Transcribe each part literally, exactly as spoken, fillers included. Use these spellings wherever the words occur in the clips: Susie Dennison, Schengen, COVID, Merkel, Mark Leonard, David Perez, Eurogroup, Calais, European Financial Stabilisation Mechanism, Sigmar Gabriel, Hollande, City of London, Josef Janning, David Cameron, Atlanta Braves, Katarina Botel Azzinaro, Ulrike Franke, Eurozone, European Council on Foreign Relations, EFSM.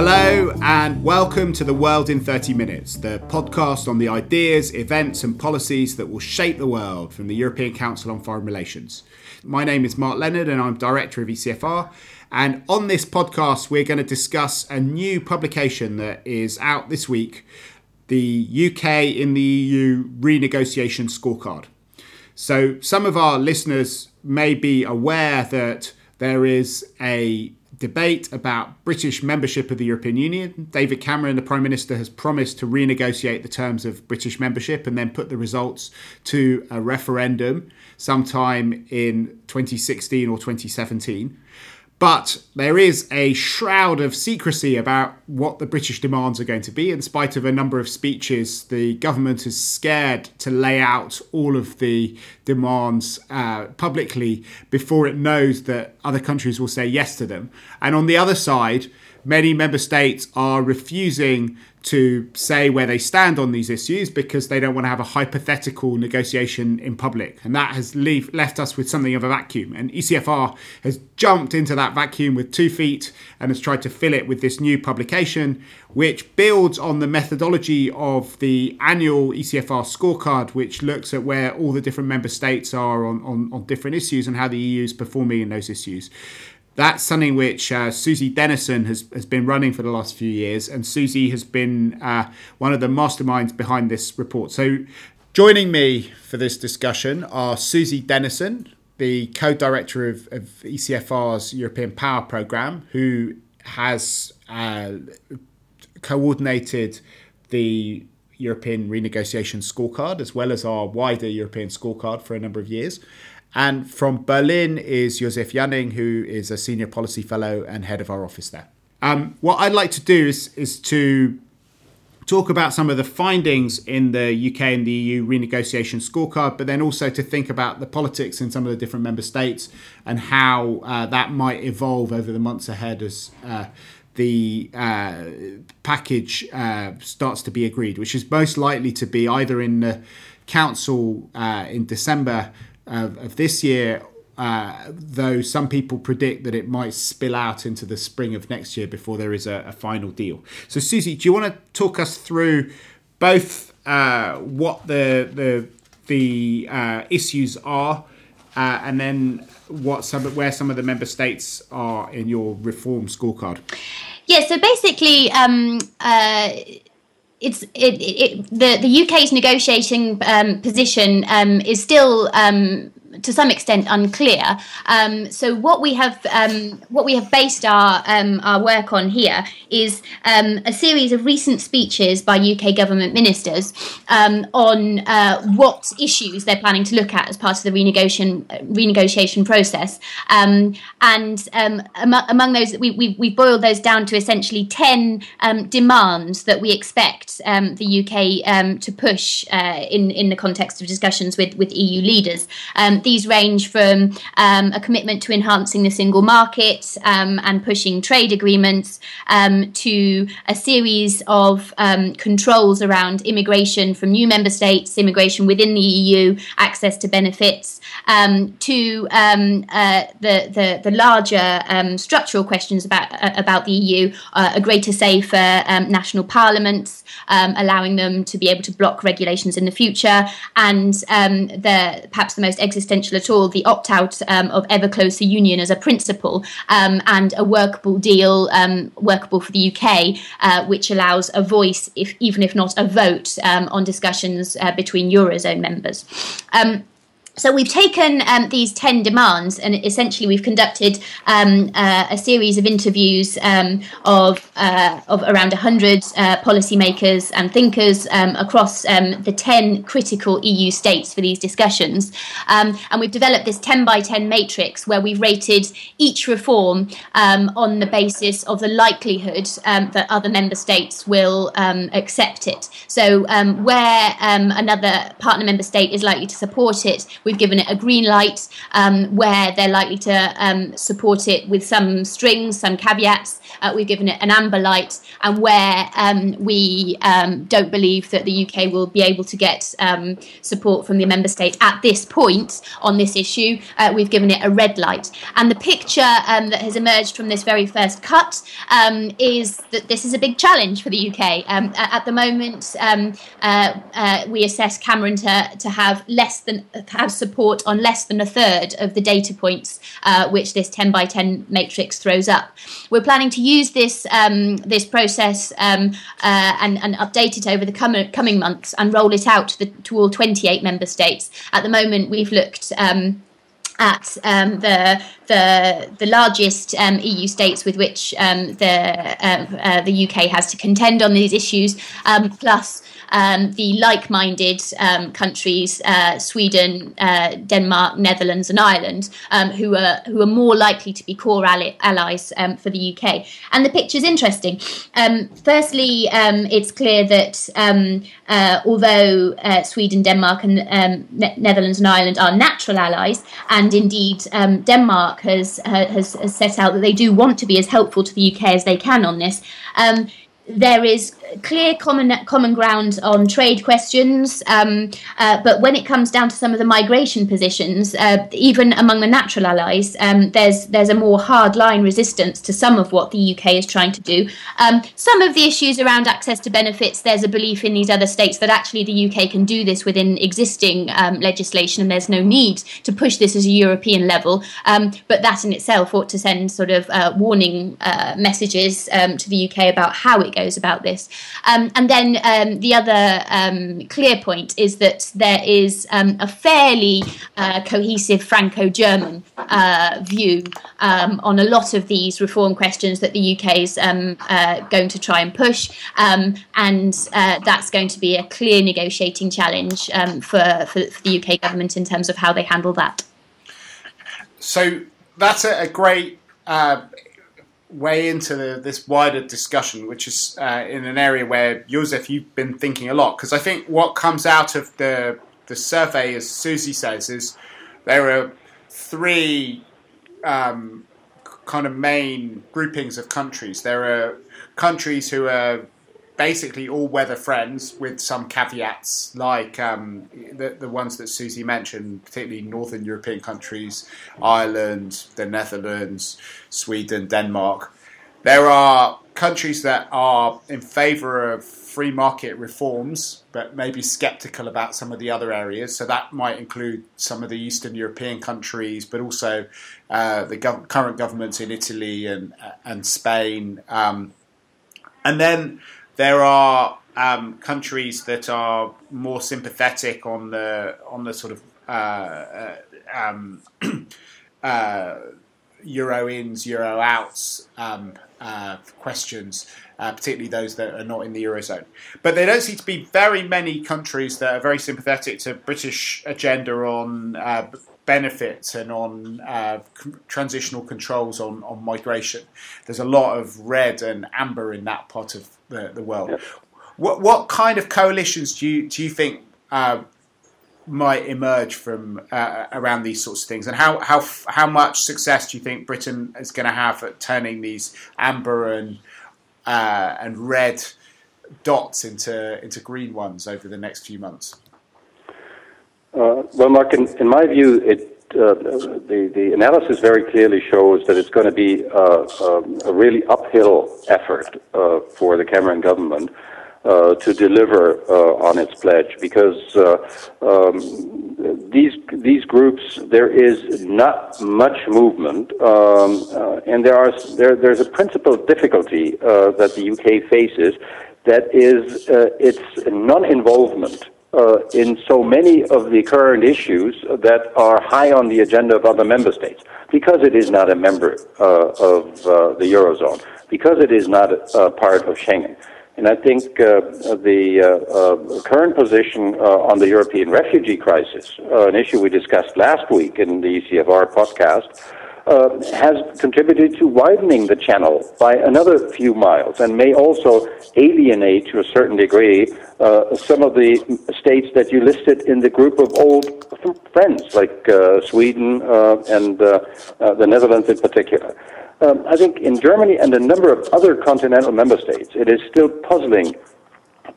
Hello and welcome to The World in thirty minutes, the podcast on the ideas, events and policies that will shape the world from the European Council on Foreign Relations. My name is Mark Leonard and I'm Director of E C F R, and on this podcast we're going to discuss a new publication that is out this week, the U K in the E U renegotiation scorecard. So some of our listeners may be aware that there is a debate about British membership of the European Union. David Cameron, the Prime Minister, has promised to renegotiate the terms of British membership and then put the results to a referendum sometime in twenty sixteen or twenty seventeen. But there is a shroud of secrecy about what the British demands are going to be. In spite of a number of speeches, the government is scared to lay out all of the demands uh, publicly before it knows that other countries will say yes to them. And on the other side, many member states are refusing to say where they stand on these issues because they don't want to have a hypothetical negotiation in public. And that has leave, left us with something of a vacuum. And E C F R has jumped into that vacuum with two feet and has tried to fill it with this new publication, which builds on the methodology of the annual E C F R scorecard, which looks at where all the different member states are on, on, on different issues and how the E U is performing in those issues. That's something which uh, Susie Dennison has, has been running for the last few years. And Susie has been uh, one of the masterminds behind this report. So joining me for this discussion are Susie Dennison, the co-director of, of E C F R's European Power Programme, who has uh, coordinated the European renegotiation scorecard, as well as our wider European scorecard for a number of years. And from Berlin is Josef Janning, who is a senior policy fellow and head of our office there. Um, what I'd like to do is, is to talk about some of the findings in the U K and the E U renegotiation scorecard, but then also to think about the politics in some of the different member states and how uh, that might evolve over the months ahead as uh, the uh, package uh, starts to be agreed, which is most likely to be either in the Council uh, in December Of, of this year, uh, though some people predict that it might spill out into the spring of next year before there is a, a final deal. So, Susie, do you want to talk us through both uh, what the the, the uh, issues are, uh, and then what some where some of the member states are in your reform scorecard? Yeah. So basically. Um, uh It's it, it, the the U K's negotiating um, position um, is still um, to some extent unclear. Um, so what we have um, what we have based our um, our work on here is um, a series of recent speeches by U K government ministers um, on uh, what issues they're planning to look at as part of the renegotiation renegotiation process. Um, and um, am- among those, we we we boiled those down to essentially ten um, demands that we expect Um, the U K um, to push uh, in, in the context of discussions with, with E U leaders. Um, these range from um, a commitment to enhancing the single market um, and pushing trade agreements um, to a series of um, controls around immigration from new member states, immigration within the E U, access to benefits, um, to um, uh, the, the the larger um, structural questions about, uh, about the E U, uh, a greater say for um, national parliaments, Um, allowing them to be able to block regulations in the future, and um, the perhaps the most existential at all, the opt-out um, of ever closer union as a principle, um, and a workable deal, um, workable for the U K, uh, which allows a voice, if, even if not a vote, um, on discussions uh, between Eurozone members. Um, So we've taken um, these ten demands, and essentially we've conducted um, uh, a series of interviews um, of uh, of around one hundred uh, policymakers and thinkers um, across um, the ten critical E U states for these discussions. Um, and we've developed this ten by ten matrix where we've rated each reform um, on the basis of the likelihood um, that other member states will um, accept it. So um, where um, another partner member state is likely to support it, We've given it a green light um, where they're likely to um, support it with some strings, some caveats. Uh, we've given it an amber light, and where um, we um, don't believe that the U K will be able to get um, support from the member state at this point on this issue, uh, we've given it a red light. And the picture um, that has emerged from this very first cut um, is that this is a big challenge for the U K. Um, at the moment, um, uh, uh, we assess Cameron to, to have less than have support on less than a third of the data points uh, which this ten by ten matrix throws up. We're planning to use this um, this process um, uh, and, and update it over the com- coming months and roll it out to, the, to all twenty-eight member states. At the moment, we've looked um, at um, the the the largest um, E U states with which um, the uh, uh, the U K has to contend on these issues, um, plus Um, the like-minded um, countries, uh, Sweden, uh, Denmark, Netherlands and Ireland, um, who are who are more likely to be core ally- allies um, for the U K. And the picture's interesting. Um, firstly, um, it's clear that um, uh, although uh, Sweden, Denmark and um, ne- Netherlands and Ireland are natural allies, and indeed um, Denmark has, uh, has, has set out that they do want to be as helpful to the U K as they can on this, um, there is clear common common ground on trade questions, um, uh, but when it comes down to some of the migration positions, uh, even among the natural allies, um, there's there's a more hard-line resistance to some of what the U K is trying to do. Um, some of the issues around access to benefits, there's a belief in these other states that actually the U K can do this within existing um, legislation and there's no need to push this as a European level, um, but that in itself ought to send sort of uh, warning uh, messages um, to the U K about how it goes about this. Um, and then um, the other um, clear point is that there is um, a fairly uh, cohesive Franco-German uh, view um, on a lot of these reform questions that the U K is um, uh, going to try and push, um, and uh, that's going to be a clear negotiating challenge um, for, for, for the U K government in terms of how they handle that. So that's a, a great... Uh way into the, this wider discussion, which is uh, in an area where, Josef, you've been thinking a lot, because I think what comes out of the the survey, as Susie says, is there are three um, kind of main groupings of countries. There are countries who are basically all-weather friends with some caveats, like um, the, the ones that Susie mentioned, particularly northern European countries, Ireland, the Netherlands, Sweden, Denmark. There are countries that are in favour of free market reforms, but maybe sceptical about some of the other areas. So that might include some of the Eastern European countries, but also uh, the gov- current governments in Italy and, and Spain. Um, and then... There are um, countries that are more sympathetic on the on the sort of uh, um, uh, euro ins, euro outs um, uh, questions, uh, particularly those that are not in the Eurozone. But there don't seem to be very many countries that are very sympathetic to British agenda on uh, benefits and on uh, transitional controls on, on migration. There's a lot of red and amber in that part of the, the world. Yep. What what kind of coalitions do you do you think uh, might emerge from uh, around these sorts of things, and how how how much success do you think Britain is going to have at turning these amber and uh, and red dots into into green ones over the next few months? Uh, well, Mark, in, in my view, it. Uh, the, the analysis very clearly shows that it's going to be uh, um, a really uphill effort uh, for the Cameron government uh, to deliver uh, on its pledge, because uh, um, these these groups, there is not much movement, um, uh, and there are there there's a principal difficulty uh, that the U K faces, that is uh, its non-involvement Uh, in so many of the current issues that are high on the agenda of other member states, because it is not a member uh, of uh, the Eurozone, because it is not a, a part of Schengen. And I think uh, the uh, uh, current position uh, on the European refugee crisis, uh, an issue we discussed last week in the E C F R podcast, uh, has contributed to widening the channel by another few miles and may also alienate to a certain degree uh, some of the states that you listed in the group of old friends, like uh, Sweden uh, and uh, uh, the Netherlands in particular. Um, I think in Germany and a number of other continental member states, it is still puzzling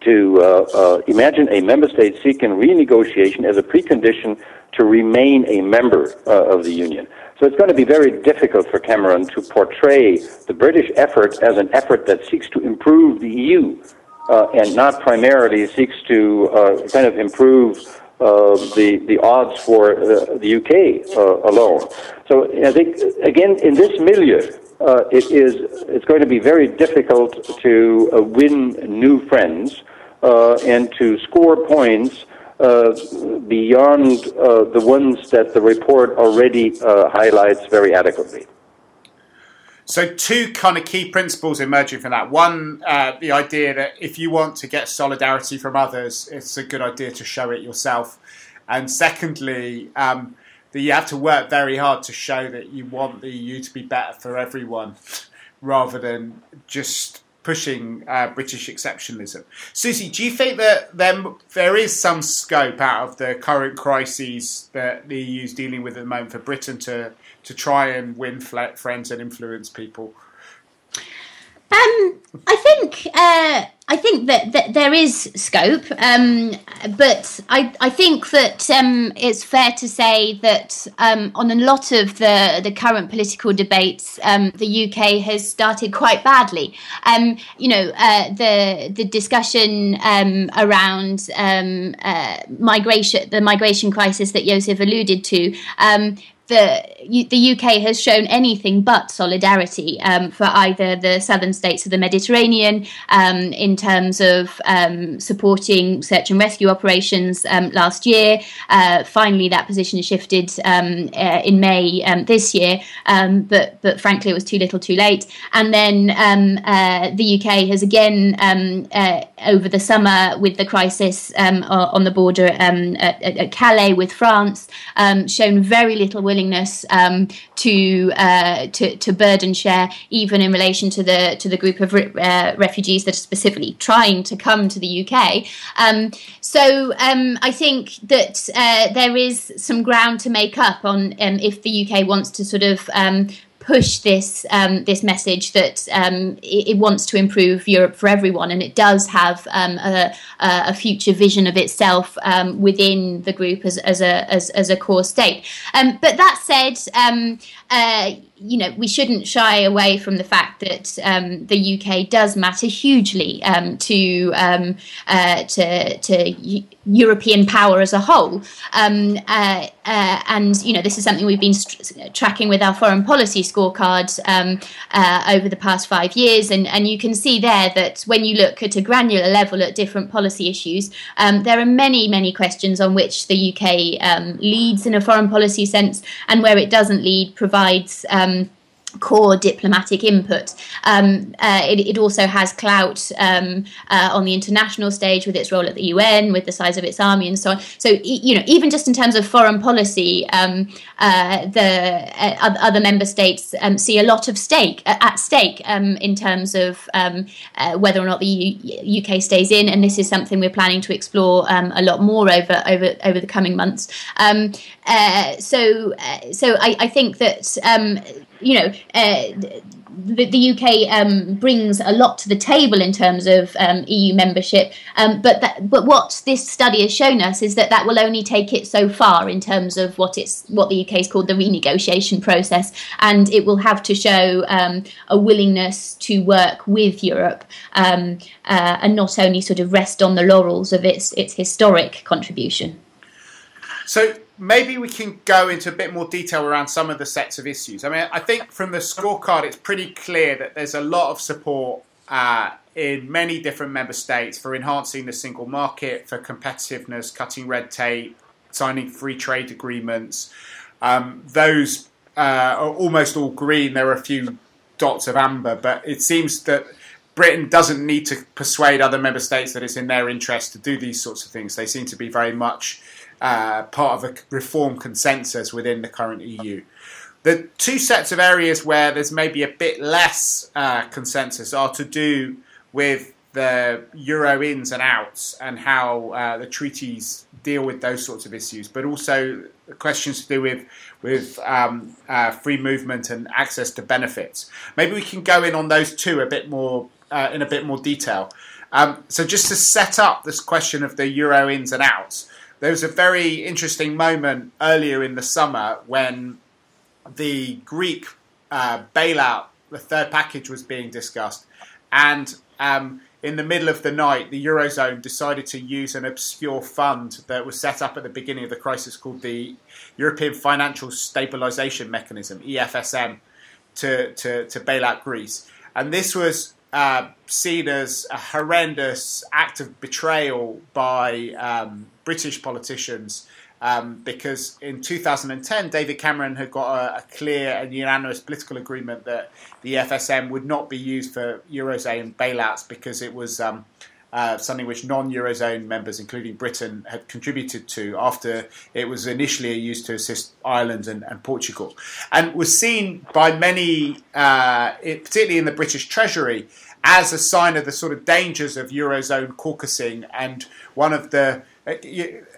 to uh, uh, imagine a member state seeking renegotiation as a precondition to remain a member uh, of the Union. So it's going to be very difficult for Cameron to portray the British effort as an effort that seeks to improve the E U uh, and not primarily seeks to uh, kind of improve Uh, the, the odds for uh, the U K uh, alone. So I think, again, in this milieu, uh, it is, it's going to be very difficult to uh, win new friends uh, and to score points uh, beyond uh, the ones that the report already uh, highlights very adequately. So two kind of key principles emerging from that. One, uh, the idea that if you want to get solidarity from others, it's a good idea to show it yourself. And secondly, um, that you have to work very hard to show that you want the E U to be better for everyone rather than just pushing uh, British exceptionalism. Susie, do you think that there, there is some scope out of the current crises that the E U is dealing with at the moment for Britain to to try and win friends and influence people? Um, I think uh, I think that, that there is scope, um, but I, I think that um, it's fair to say that um, on a lot of the, the current political debates, um, the U K has started quite badly. Um, you know, uh, the the discussion um, around um, uh, migration, the migration crisis that Josef alluded to. Um, The, the U K has shown anything but solidarity um, for either the southern states of the Mediterranean um, in terms of um, supporting search and rescue operations um, last year. Uh, finally, that position shifted um, uh, in May um, this year, um, but, but frankly, it was too little too late. And then um, uh, the U K has again, um, uh, over the summer, with the crisis um, on the border um, at, at Calais with France, um, shown very little willingness Um, to, uh, to to burden share, even in relation to the to the group of re- uh, refugees that are specifically trying to come to the U K. Um, so um, I think that uh, there is some ground to make up on um, if the U K wants to sort of um, push this um, this message that um, it, it wants to improve Europe for everyone, and it does have um, a, a future vision of itself um, within the group as, as a as, as a core state. Um, but that said, um, uh, you know, we shouldn't shy away from the fact that um, the U K does matter hugely um, to um, uh, to to European power as a whole, um, uh, uh, and you know, this is something we've been st- tracking with our foreign policy scorecard um, uh, over the past five years, and, and you can see there that when you look at a granular level at different policy issues, um, there are many, many questions on which the U K um, leads in a foreign policy sense, and where it doesn't lead, provides Um, core diplomatic input. Um, uh, it, it also has clout um, uh, on the international stage with its role at the U N, with the size of its army and so on. So, you know, even just in terms of foreign policy, um, uh, the uh, other member states um, see a lot of stake uh, at stake um, in terms of um, uh, whether or not the U- UK stays in. And this is something we're planning to explore um, a lot more over over, over the coming months. Um, uh, so, uh, so I, I think that um, you know, uh, the, the U K um, brings a lot to the table in terms of um, E U membership, um, but that, but what this study has shown us is that that will only take it so far in terms of what it's what the U K is called the renegotiation process, and it will have to show um, a willingness to work with Europe um, uh, and not only sort of rest on the laurels of its its historic contribution. So maybe we can go into a bit more detail around some of the sets of issues. I mean, I think from the scorecard, it's pretty clear that there's a lot of support uh, in many different member states for enhancing the single market, for competitiveness, cutting red tape, signing free trade agreements. Um, those uh, are almost all green. There are a few dots of amber, but it seems that Britain doesn't need to persuade other member states that it's in their interest to do these sorts of things. They seem to be very much Uh, part of a reform consensus within the current E U. The two sets of areas where there's maybe a bit less uh, consensus are to do with the euro ins and outs and how uh, the treaties deal with those sorts of issues, but also questions to do with with um, uh, free movement and access to benefits. Maybe we can go in on those two a bit more uh, in a bit more detail. Um, so just to set up this question of the euro ins and outs, there was a very interesting moment earlier in the summer when the Greek uh, bailout, the third package, was being discussed, and um, in the middle of the night, the Eurozone decided to use an obscure fund that was set up at the beginning of the crisis called the European Financial Stabilisation Mechanism, E F S M, to, to, to bail out Greece. And this was uh, seen as a horrendous act of betrayal by um, British politicians um, because in two thousand ten, David Cameron had got a, a clear and unanimous political agreement that the E F S M would not be used for Eurozone bailouts because it was um, uh, something which non-Eurozone members, including Britain, had contributed to after it was initially used to assist Ireland and, and Portugal. And was seen by many, uh, it, particularly in the British Treasury, as a sign of the sort of dangers of Eurozone caucusing and one of the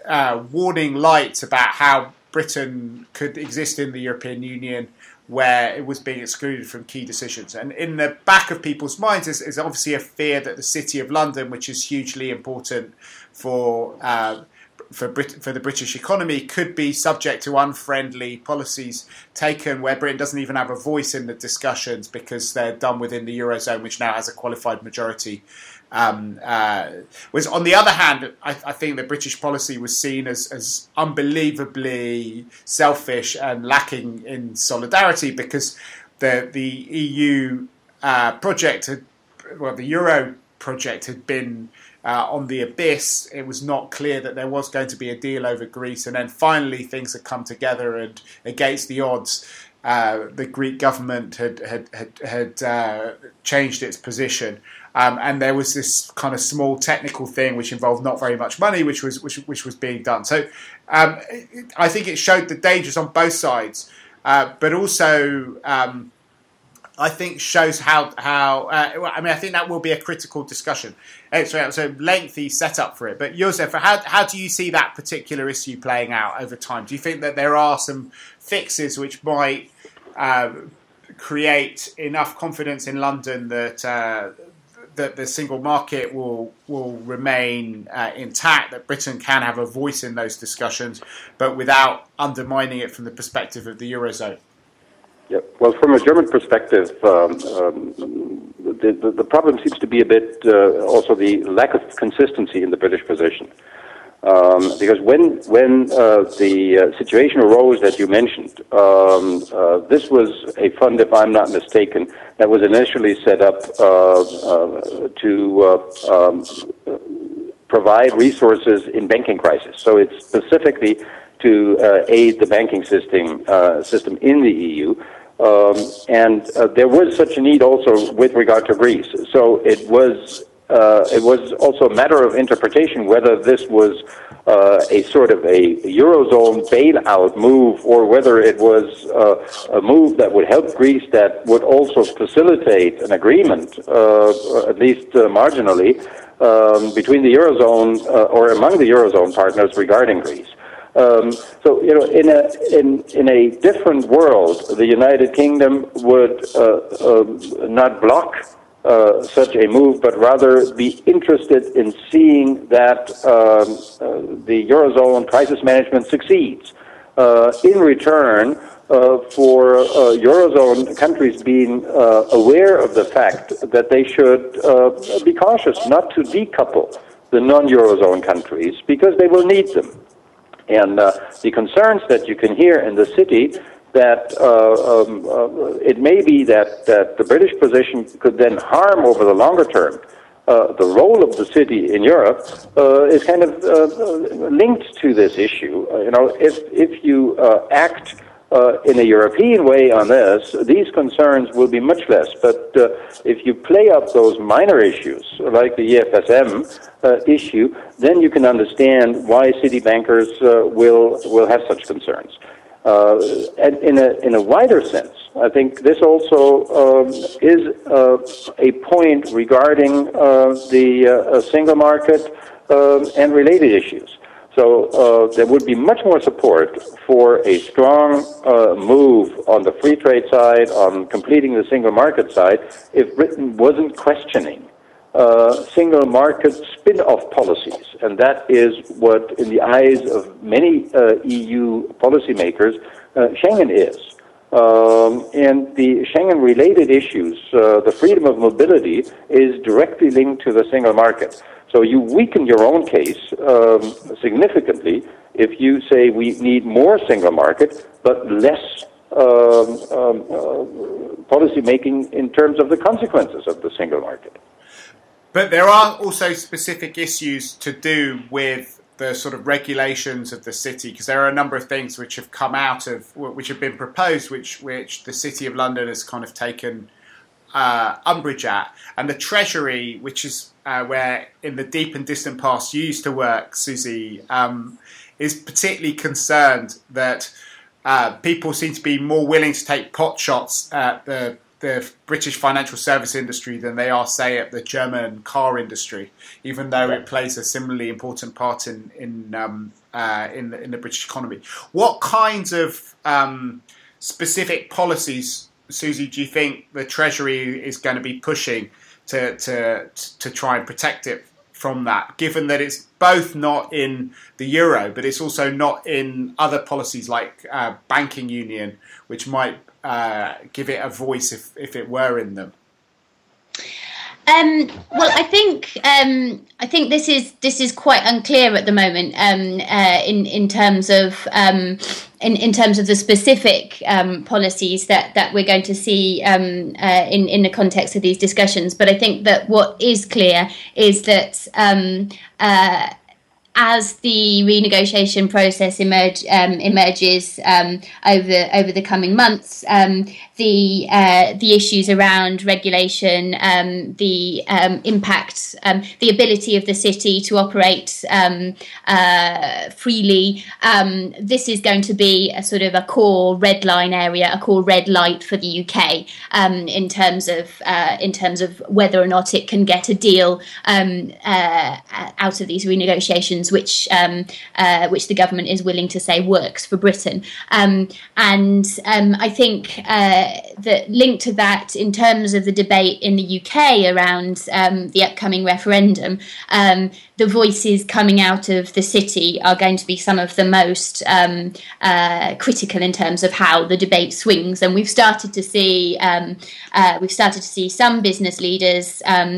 uh, warning lights about how Britain could exist in the European Union where it was being excluded from key decisions. And in the back of people's minds is, is obviously a fear that the City of London, which is hugely important for uh, for, Brit- for the British economy, could be subject to unfriendly policies taken where Britain doesn't even have a voice in the discussions because they're done within the Eurozone, which now has a qualified majority. Um, uh, was on the other hand, I, I think the British policy was seen as, as unbelievably selfish and lacking in solidarity because the the E U uh, project, had, well, the Euro project had been uh, on the abyss. It was not clear that there was going to be a deal over Greece, and then finally things had come together, and against the odds, uh, the Greek government had had had, had uh, changed its position. Um, and there was this kind of small technical thing which involved not very much money, which was which, which was being done. So um, it, I think it showed the dangers on both sides, uh, but also um, I think shows how how uh, I mean I think that will be a critical discussion. It's a so lengthy setup for it. But Josef, how how do you see that particular issue playing out over time? Do you think that there are some fixes which might uh, create enough confidence in London that uh, that the single market will will remain uh, intact, that Britain can have a voice in those discussions, but without undermining it from the perspective of the Eurozone? Yeah, well, from a German perspective, um, um, the, the, the problem seems to be a bit uh, also the lack of consistency in the British position. Um, because when when uh, the uh, situation arose that you mentioned, um, uh, this was a fund, if I'm not mistaken, that was initially set up uh, uh, to uh, um, provide resources in banking crisis. So it's specifically to uh, aid the banking system uh, system in the E U. Um, and uh, there was such a need also with regard to Greece. So it was... Uh, it was also a matter of interpretation whether this was uh, a sort of a Eurozone bailout move or whether it was uh, a move that would help Greece, that would also facilitate an agreement, uh, at least uh, marginally, um, between the Eurozone uh, or among the Eurozone partners regarding Greece. Um, so, you know, in a in in a different world, the United Kingdom would uh, uh, not block Uh, such a move, but rather be interested in seeing that um, uh, the Eurozone crisis management succeeds. Uh, in return uh, for uh, Eurozone countries being uh, aware of the fact that they should uh, be cautious not to decouple the non-Eurozone countries because they will need them. And uh, the concerns that you can hear in the city that uh, um, uh, it may be that, that the British position could then harm over the longer term uh, the role of the city in Europe uh, is kind of uh, linked to this issue. Uh, you know, if if you uh, act uh, in a European way on this, these concerns will be much less. But uh, if you play up those minor issues, like the E F S M uh, issue, then you can understand why city bankers uh, will will have such concerns. Uh, in a in a wider sense, I think this also um, is uh, a point regarding uh, the uh, single market uh, and related issues. So uh, there would be much more support for a strong uh, move on the free trade side, on completing the single market side, if Britain wasn't questioning Uh, single market spin-off policies, and that is what, in the eyes of many uh, E U policymakers, uh, Schengen is. Um, and the Schengen-related issues, uh, the freedom of mobility, is directly linked to the single market. So you weaken your own case um, significantly if you say we need more single market, but less um, um, uh, policy making in terms of the consequences of the single market. But there are also specific issues to do with the sort of regulations of the city, because there are a number of things which have come out of, which have been proposed, which which the City of London has kind of taken uh, umbrage at. And the Treasury, which is uh, where in the deep and distant past you used to work, Susie, um, is particularly concerned that uh, people seem to be more willing to take pot shots at the the British financial service industry than they are, say, at the German car industry, even though it plays a similarly important part in in um, uh, in, the, in the British economy. What kinds of um, specific policies, Susie, do you think the Treasury is going to be pushing to to to try and protect it from that, given that it's both not in the euro, but it's also not in other policies like uh, banking union, which might Uh, give it a voice if, if it were in them? Um, well, I think um, I think this is this is quite unclear at the moment um, uh, in in terms of um, in in terms of the specific um, policies that, that we're going to see um, uh, in in the context of these discussions. But I think that what is clear is that. Um, uh, As the renegotiation process emerge, um, emerges um, over over the coming months, um, the uh, the issues around regulation, um, the um, impact, um, the ability of the city to operate um, uh, freely, um, this is going to be a sort of a core red line area, a core red light for the U K um, in terms of uh, in terms of whether or not it can get a deal um, uh, out of these renegotiations, which um, uh, which the government is willing to say works for Britain. Um, and um, I think uh, that linked to that, in terms of the debate in the U K around um, the upcoming referendum, um, the voices coming out of the city are going to be some of the most um, uh, critical in terms of how the debate swings. And we've started to see um, uh, we've started to see some business leaders um,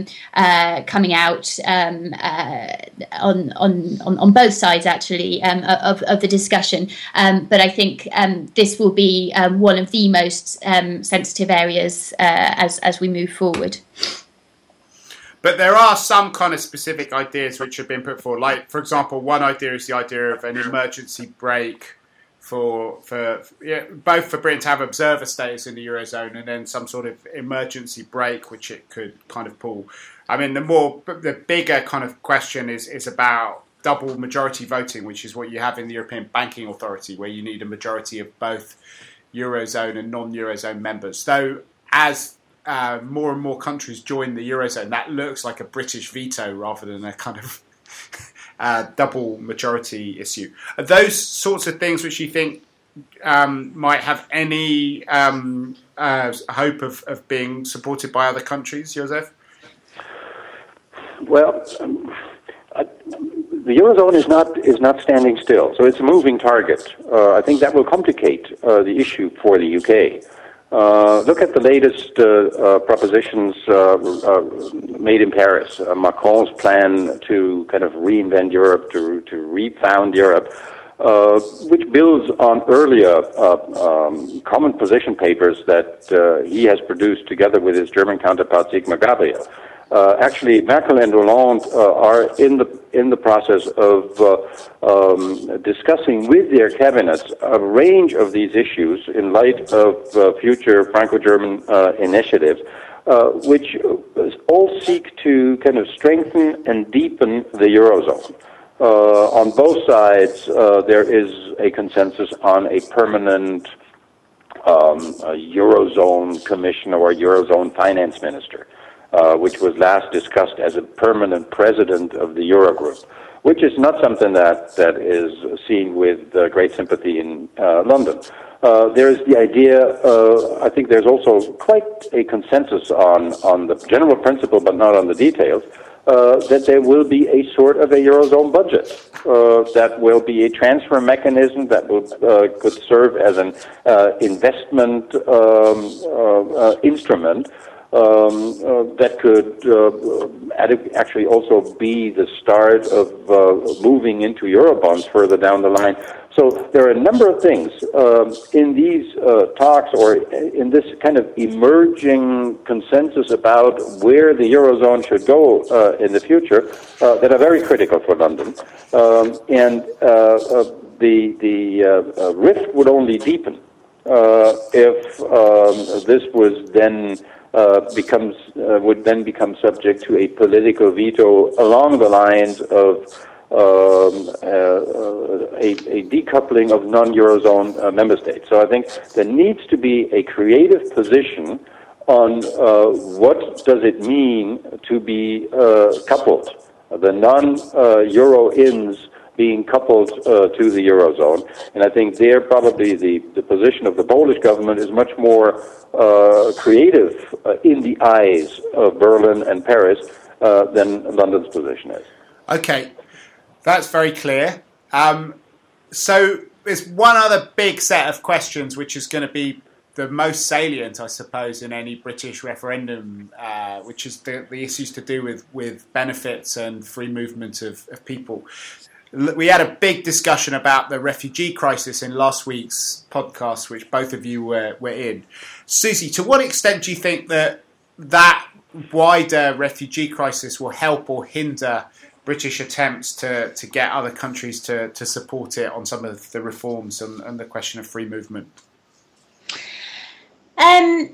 uh, coming out um, uh, on on On, on both sides, actually, um, of, of the discussion. Um, but I think um, this will be um, one of the most um, sensitive areas uh, as, as we move forward. But there are some kind of specific ideas which have been put forward. Like, for example, one idea is the idea of an emergency break for, for yeah, both for Britain to have observer status in the Eurozone and then some sort of emergency break which it could kind of pull. I mean, the more the bigger kind of question is, is about double majority voting, which is what you have in the European Banking Authority, where you need a majority of both Eurozone and non-Eurozone members. So as uh, more and more countries join the Eurozone, that looks like a British veto rather than a kind of uh, double majority issue. Are those sorts of things which you think um, might have any um, uh, hope of, of being supported by other countries, Josef? Well, um, I, the Eurozone is not is not standing still, so it's a moving target. Uh, I think that will complicate uh, the issue for the U K. Uh, look at the latest uh, uh, propositions uh, uh, made in Paris. Uh, Macron's plan to kind of reinvent Europe, to to refound Europe, uh, which builds on earlier uh, um, common position papers that uh, he has produced together with his German counterpart Sigmar Gabriel. Uh, actually, Merkel and Hollande uh, are in the in the process of uh, um, discussing with their cabinets a range of these issues in light of uh, future Franco-German uh, initiatives, uh, which all seek to kind of strengthen and deepen the Eurozone. uh, on both sides, uh, there is a consensus on a permanent um, a Eurozone commissioner or Eurozone finance minister, uh, which was last discussed as a permanent president of the Eurogroup, which is not something that, that is seen with uh, great sympathy in uh, London. Uh, there is the idea, uh, I think there's also quite a consensus on, on the general principle, but not on the details, uh, that there will be a sort of a Eurozone budget uh, that will be a transfer mechanism that will, uh, could serve as an uh, investment um, uh, uh, instrument Um, uh, that could uh, actually also be the start of uh, moving into Eurobonds further down the line. So there are a number of things uh, in these uh, talks or in this kind of emerging consensus about where the Eurozone should go uh, in the future uh, that are very critical for London. Um, and uh, uh, the, the uh, uh, rift would only deepen uh, if um, this was then... Uh, becomes uh, would then become subject to a political veto along the lines of um, uh, a, a decoupling of non-Eurozone uh, member states. So I think there needs to be a creative position on uh, what does it mean to be uh, coupled, the non-Euro-ins uh, being coupled uh, to the Eurozone. And I think there probably the, the position of the Polish government is much more uh, creative uh, in the eyes of Berlin and Paris uh, than London's position is. Okay, that's very clear. Um, so there's one other big set of questions which is going to be the most salient, I suppose, in any British referendum, uh, which is the, the issues to do with, with benefits and free movement of, of people. We had a big discussion about the refugee crisis in last week's podcast, which both of you were, were in. Susie, to what extent do you think that that wider refugee crisis will help or hinder British attempts to, to get other countries to, to support it on some of the reforms and, and the question of free movement? Um,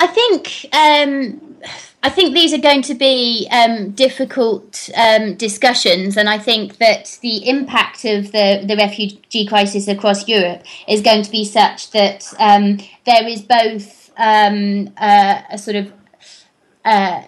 I think... Um... I think these are going to be um, difficult um, discussions, and I think that the impact of the, the refugee crisis across Europe is going to be such that um, there is both um, uh, a sort of uh,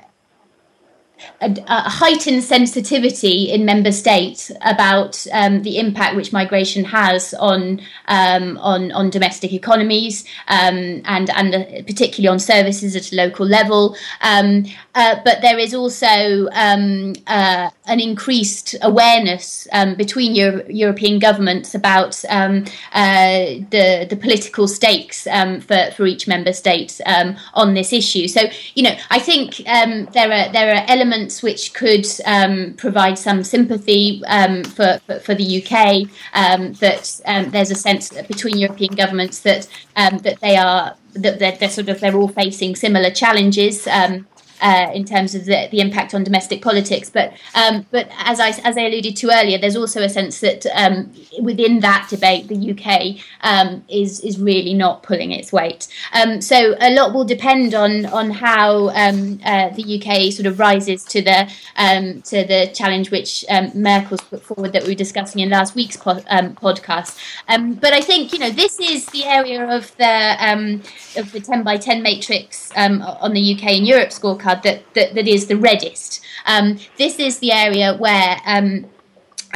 a, a heightened sensitivity in member states about um, the impact which migration has on um, on, on domestic economies um, and and particularly on services at a local level. Um, uh, but there is also um, uh, an increased awareness um, between Euro- European governments about um, uh, the the political stakes um, for for each member state um, on this issue. So you know, I think um, there are there are elements. Which could um, provide some sympathy um, for, for for the U K. Um, that um, there's a sense between European governments that um, that they are that they're, they're sort of they're all facing similar challenges um, uh, in terms of the, the impact on domestic politics. But um, but as I as I alluded to earlier, there's also a sense that um, within that debate, the U K um, is is really not pulling its weight. Um, so a lot will depend on on how um, uh, the U K sort of rises to the um, to the challenge which um, Merkel's put forward that we were discussing in last week's po- um, podcast. Um, but I think you know this is the area of the um, of the ten by ten matrix um, on the U K and Europe scorecard that that, that is the reddest. Um, this is the area where um,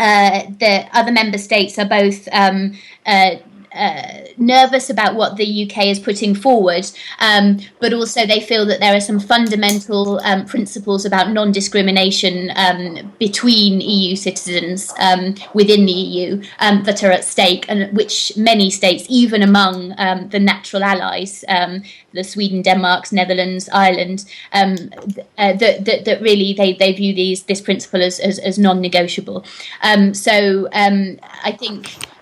Uh, the other member states are both um, uh, uh, nervous about what the U K is putting forward, um, but also they feel that there are some fundamental um, principles about non-discrimination um, between E U citizens um, within the E U um, that are at stake, and which many states, even among um, the natural allies, um, the Sweden, Denmark, Netherlands, Ireland, um, uh, that, that, that really they, they view these this principle as, as, as non-negotiable. Um, so um, I think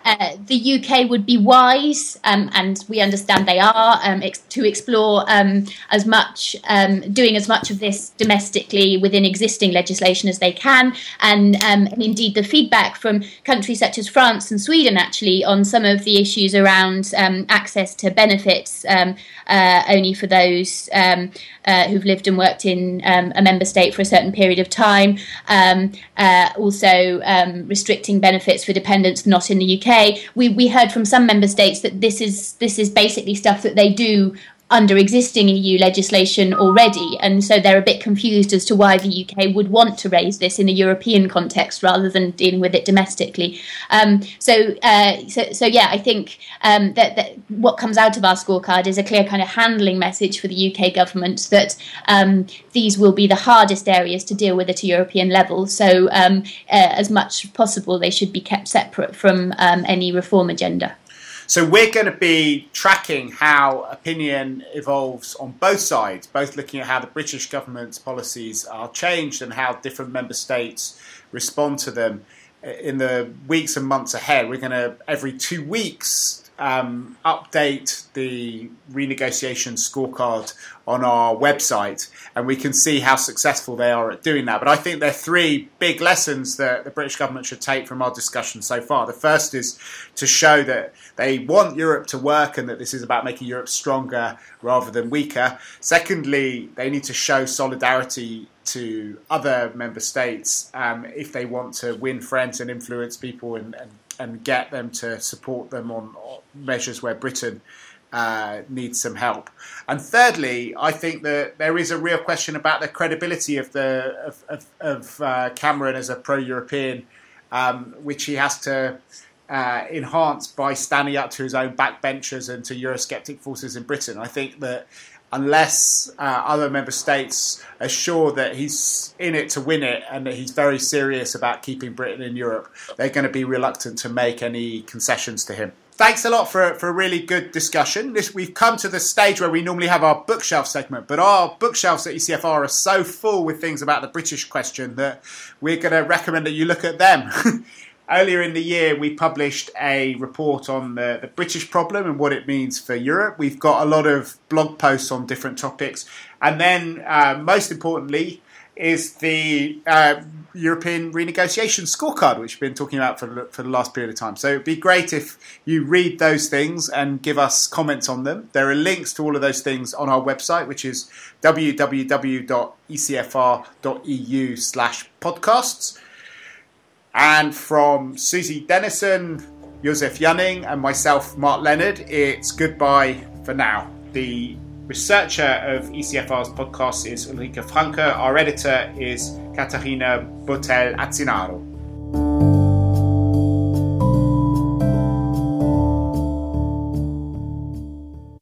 uh, the U K would be wise, um, and we understand they are, um, ex- to explore um, as much, um, doing as much of this domestically within existing legislation as they can. And, um, and indeed, the feedback from countries such as France and Sweden, actually, on some of the issues around um, access to benefits um, uh, only for those um, uh, who've lived and worked in um, a member state for a certain period of time, um, uh, also um, restricting benefits for dependents not in the U K. We we heard from some member states that this is this is basically stuff that they do under existing E U legislation already, and so they're a bit confused as to why the U K would want to raise this in a European context rather than dealing with it domestically. Um, so, uh, so, so yeah, I think um, that, that what comes out of our scorecard is a clear kind of handling message for the U K government that um, these will be the hardest areas to deal with at a European level. So, um, uh, as much as possible, they should be kept separate from um, any reform agenda. So we're going to be tracking how opinion evolves on both sides, both looking at how the British government's policies are changed and how different member states respond to them in the weeks and months ahead. We're going to, every two weeks, um, update the renegotiation scorecard on our website, and we can see how successful they are at doing that. But I think there are three big lessons that the British government should take from our discussion so far. The first is to show that they want Europe to work and that this is about making Europe stronger rather than weaker. Secondly, they need to show solidarity to other member states um, if they want to win friends and influence people and, and, and get them to support them on measures where Britain Uh, needs some help. And thirdly, I think that there is a real question about the credibility of the of, of, of uh, Cameron as a pro-European, um, which he has to uh, enhance by standing up to his own backbenchers and to Eurosceptic forces in Britain. I think that unless uh, other member states are sure that he's in it to win it and that he's very serious about keeping Britain in Europe, they're going to be reluctant to make any concessions to him. Thanks a lot for, for a really good discussion. This, we've come to the stage where we normally have our bookshelf segment, but our bookshelves at E C F R are so full with things about the British question that we're going to recommend that you look at them. Earlier in the year, we published a report on the, the British problem and what it means for Europe. We've got a lot of blog posts on different topics. And then, uh, most importantly, is the uh, European renegotiation scorecard, which we've been talking about for the, for the last period of time. So it'd be great if you read those things and give us comments on them. There are links to all of those things on our website, which is w w w dot e c f r dot e u slash podcasts. And from Susie Dennison, Josef Janning, and myself, Mark Leonard, it's goodbye for now. The researcher of E C F R's podcast is Ulrike Franke. Our editor is Katarina Botel Azzinaro.